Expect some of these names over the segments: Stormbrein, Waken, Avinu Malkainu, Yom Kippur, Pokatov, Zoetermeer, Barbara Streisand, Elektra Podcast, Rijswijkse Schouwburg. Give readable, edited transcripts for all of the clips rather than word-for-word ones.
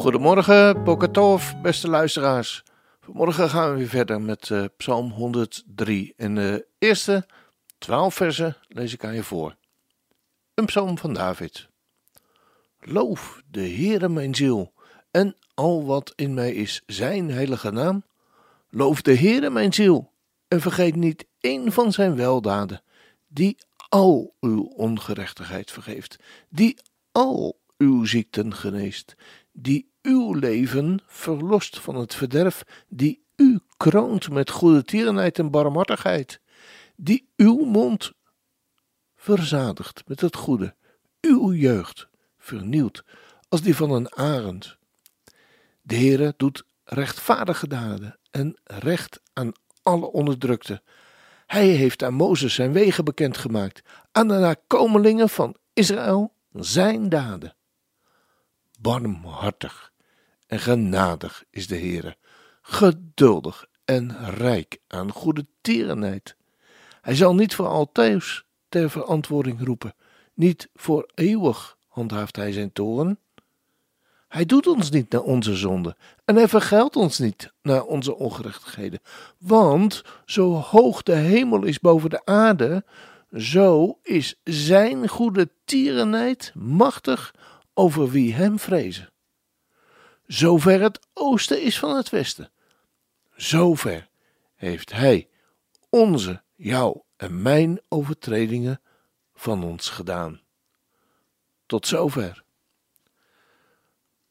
Goedemorgen, Pokatov, beste luisteraars. Vanmorgen gaan we weer verder met Psalm 103. En de eerste 12 versen lees ik aan je voor. Een psalm van David. Loof de Heere mijn ziel en al wat in mij is zijn heilige naam. Loof de Heere mijn ziel en vergeet niet één van zijn weldaden, die al uw ongerechtigheid vergeeft, die al uw ziekten geneest, die uw leven verlost van het verderf, die u kroont met goedertierenheid en barmhartigheid, die uw mond verzadigt met het goede, uw jeugd vernieuwt als die van een arend. De Heere doet rechtvaardige daden en recht aan alle onderdrukten. Hij heeft aan Mozes zijn wegen bekendgemaakt, aan de nakomelingen van Israël zijn daden. Barmhartig en genadig is de Heere, geduldig en rijk aan goedertierenheid. Hij zal niet voor altijd ter verantwoording roepen, niet voor eeuwig handhaaft hij zijn toorn. Hij doet ons niet naar onze zonden en hij vergeldt ons niet naar onze ongerechtigheden. Want zo hoog de hemel is boven de aarde, zo is zijn goedertierenheid machtig over wie hem vrezen. Zover het oosten is van het westen, zover heeft hij onze, jou en mijn overtredingen van ons gedaan. Tot zover.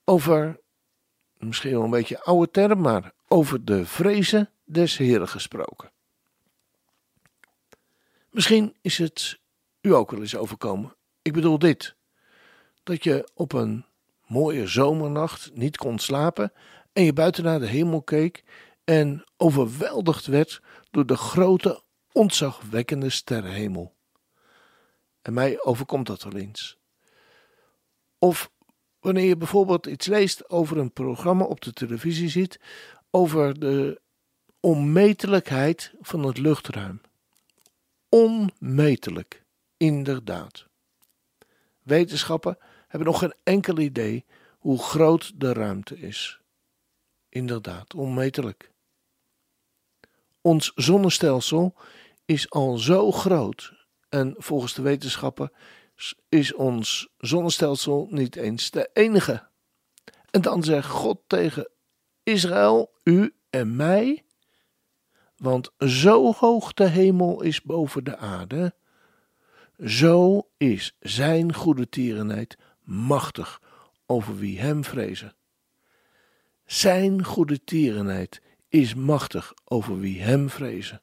Over, misschien wel een beetje oude term, maar over de vrezen des Heeren gesproken. Misschien is het u ook wel eens overkomen. Ik bedoel dit, dat je op een mooie zomernacht niet kon slapen en je buiten naar de hemel keek en overweldigd werd door de grote, ontzagwekkende sterrenhemel. En mij overkomt dat wel eens. Of wanneer je bijvoorbeeld iets leest over een programma op de televisie ziet over de onmetelijkheid van het luchtruim. Onmetelijk, inderdaad. Wetenschappen hebben nog geen enkel idee hoe groot de ruimte is. Inderdaad, onmetelijk. Ons zonnestelsel is al zo groot en volgens de wetenschappen is ons zonnestelsel niet eens de enige. En dan zegt God tegen Israël, u en mij, want zo hoog de hemel is boven de aarde, zo is zijn goedertierenheid machtig over wie hem vrezen. Zijn goedertierenheid is machtig over wie hem vrezen.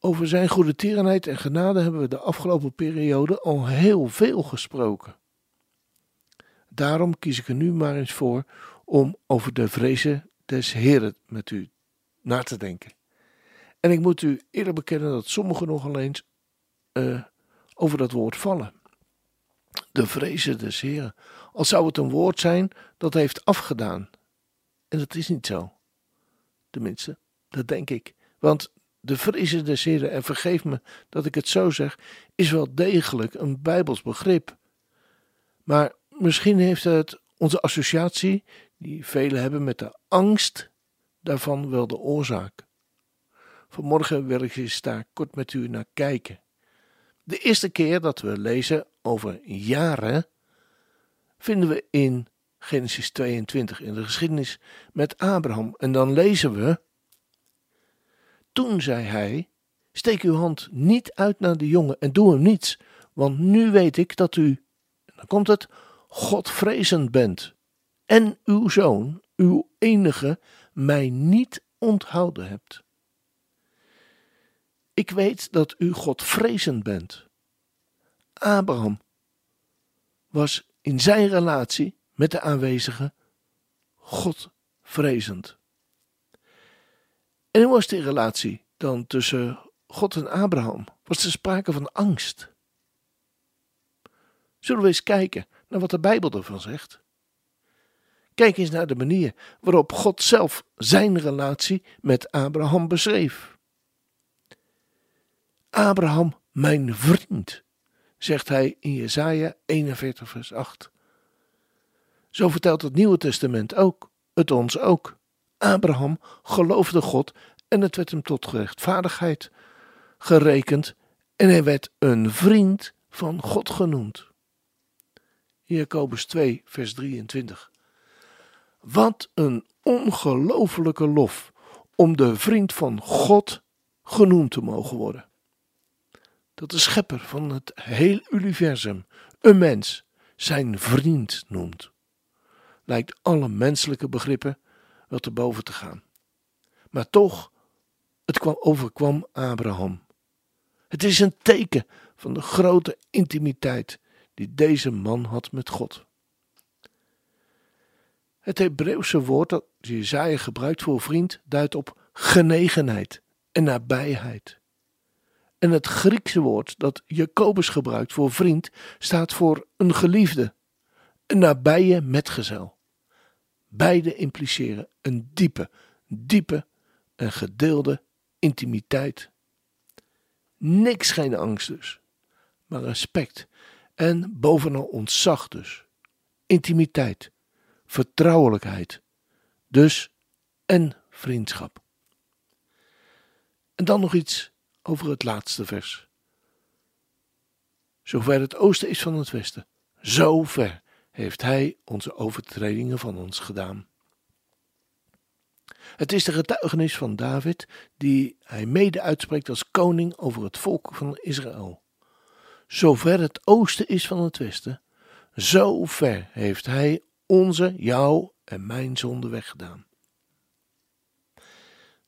Over zijn goedertierenheid en genade hebben we de afgelopen periode al heel veel gesproken. Daarom kies ik er nu maar eens voor om over de vrezen des Heeren met u na te denken. En ik moet u eerlijk bekennen dat sommigen nogal eens over dat woord vallen. De vrezen des Heeren. Al zou het een woord zijn dat heeft afgedaan. En dat is niet zo. Tenminste, dat denk ik. Want de vrezen des Heeren, en vergeef me dat ik het zo zeg, is wel degelijk een Bijbels begrip. Maar misschien heeft het onze associatie, die velen hebben met de angst, daarvan wel de oorzaak. Vanmorgen wil ik eens daar kort met u naar kijken. De eerste keer dat we lezen over jaren vinden we in Genesis 22 in de geschiedenis met Abraham. En dan lezen we, toen zei hij, steek uw hand niet uit naar de jongen en doe hem niets. Want nu weet ik dat u, en dan komt het, Godvrezend bent. En uw zoon, uw enige, mij niet onthouden hebt. Ik weet dat u Godvrezend bent. Abraham, was in zijn relatie met de aanwezigen godvrezend. En hoe was die relatie dan tussen God en Abraham? Was er sprake van angst? Zullen we eens kijken naar wat de Bijbel ervan zegt? Kijk eens naar de manier waarop God zelf zijn relatie met Abraham beschreef. Abraham, mijn vriend, zegt hij in Jesaja 41 vers 8. Zo vertelt het Nieuwe Testament ook, het ons ook. Abraham geloofde God en het werd hem tot gerechtvaardigheid gerekend en hij werd een vriend van God genoemd. Jacobus 2 vers 23. Wat een ongelofelijke lof om de vriend van God genoemd te mogen worden. Dat de schepper van het hele universum een mens zijn vriend noemt, lijkt alle menselijke begrippen wel te boven te gaan. Maar toch, het overkwam Abraham. Het is een teken van de grote intimiteit die deze man had met God. Het Hebreeuwse woord dat Jesaja gebruikt voor vriend duidt op genegenheid en nabijheid. En het Griekse woord dat Jacobus gebruikt voor vriend staat voor een geliefde, een nabije metgezel. Beide impliceren een diepe en gedeelde intimiteit. Niks geen angst dus, maar respect en bovenal ontzag dus. Intimiteit, vertrouwelijkheid, dus en vriendschap. En dan nog iets over het laatste vers. Zover het oosten is van het westen, zo ver heeft hij onze overtredingen van ons gedaan. Het is de getuigenis van David die hij mede uitspreekt als koning over het volk van Israël. Zover het oosten is van het westen, zo ver heeft hij onze, jouw en mijn zonde weggedaan.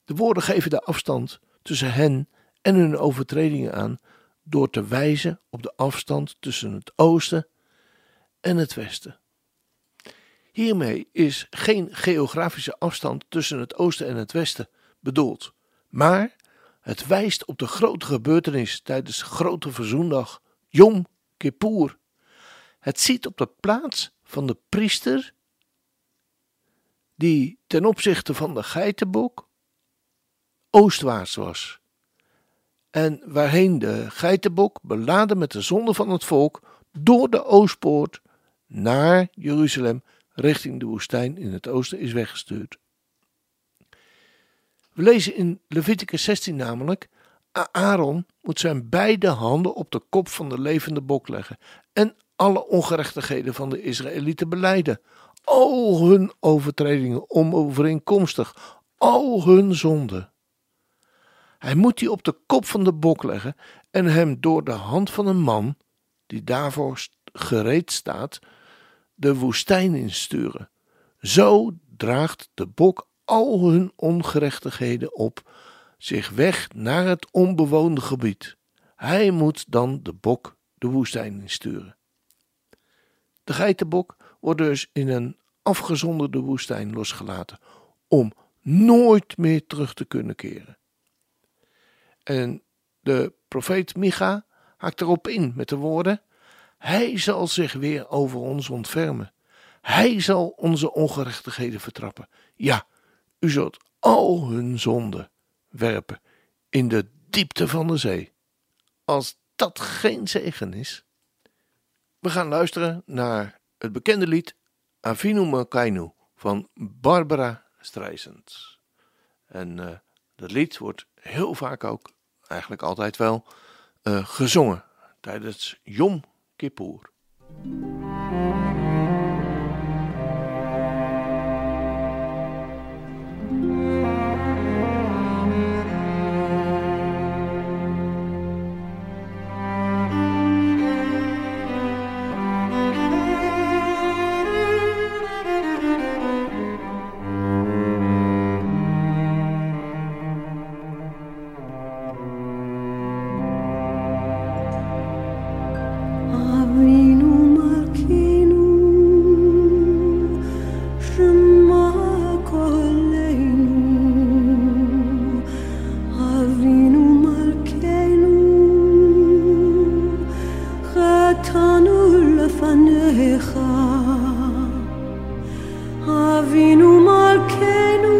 De woorden geven de afstand tussen hen en hun overtredingen aan door te wijzen op de afstand tussen het oosten en het westen. Hiermee is geen geografische afstand tussen het oosten en het westen bedoeld, maar het wijst op de grote gebeurtenis tijdens de grote verzoendag, Yom Kippur. Het ziet op de plaats van de priester die ten opzichte van de geitenbok oostwaarts was en waarheen de geitenbok, beladen met de zonde van het volk, door de oostpoort naar Jeruzalem richting de woestijn in het oosten is weggestuurd. We lezen in Leviticus 16 namelijk: Aaron moet zijn beide handen op de kop van de levende bok leggen en alle ongerechtigheden van de Israëlieten belijden, al hun overtredingen onovereenkomstig, al hun zonden. Hij moet die op de kop van de bok leggen en hem door de hand van een man, die daarvoor gereed staat, de woestijn insturen. Zo draagt de bok al hun ongerechtigheden op zich weg naar het onbewoonde gebied. Hij moet dan de bok de woestijn insturen. De geitenbok wordt dus in een afgezonderde woestijn losgelaten om nooit meer terug te kunnen keren. En de profeet Micha haakt erop in met de woorden: Hij zal zich weer over ons ontfermen. Hij zal onze ongerechtigheden vertrappen. Ja, u zult al hun zonden werpen in de diepte van de zee. Als dat geen zegen is. We gaan luisteren naar het bekende lied Avinu Malkainu van Barbara Streisand. En dat lied wordt heel vaak ook, eigenlijk altijd wel, gezongen tijdens Yom Kippur. לפנו לפניך אבינו מלכנו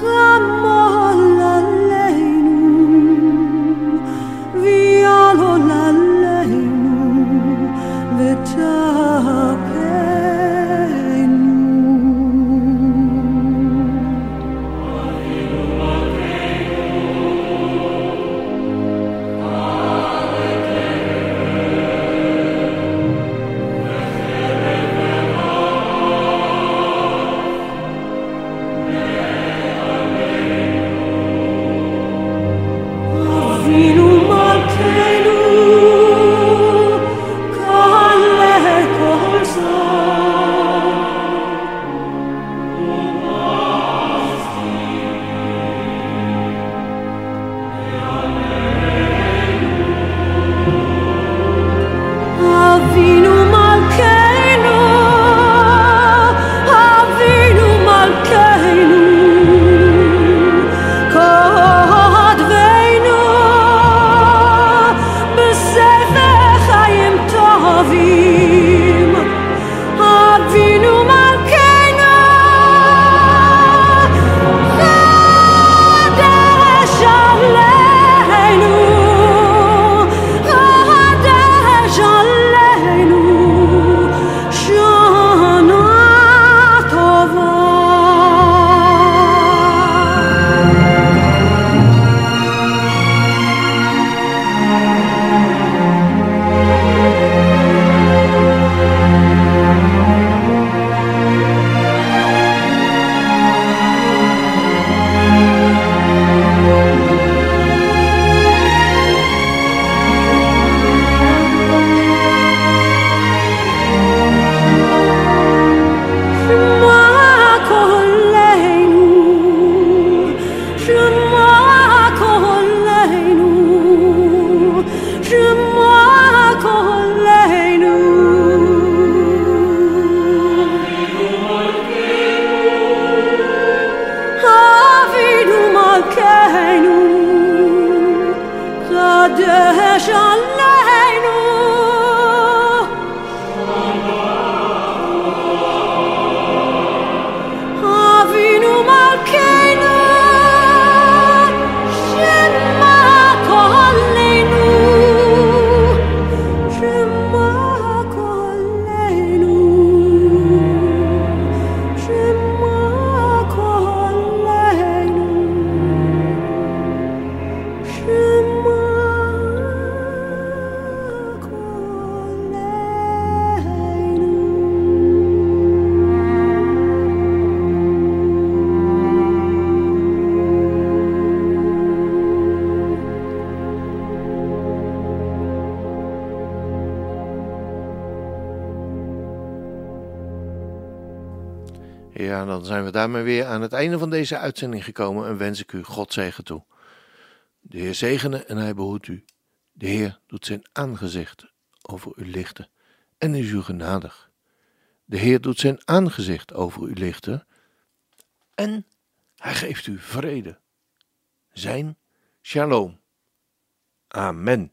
חמול עלינו ויעלול עלינו Ja, dan zijn we daarmee weer aan het einde van deze uitzending gekomen en wens ik u Gods zegen toe. De Heer zegene en hij behoedt u. De Heer doet zijn aangezicht over u lichten en is u genadig. De Heer doet zijn aangezicht over u lichten en hij geeft u vrede. Zijn shalom. Amen.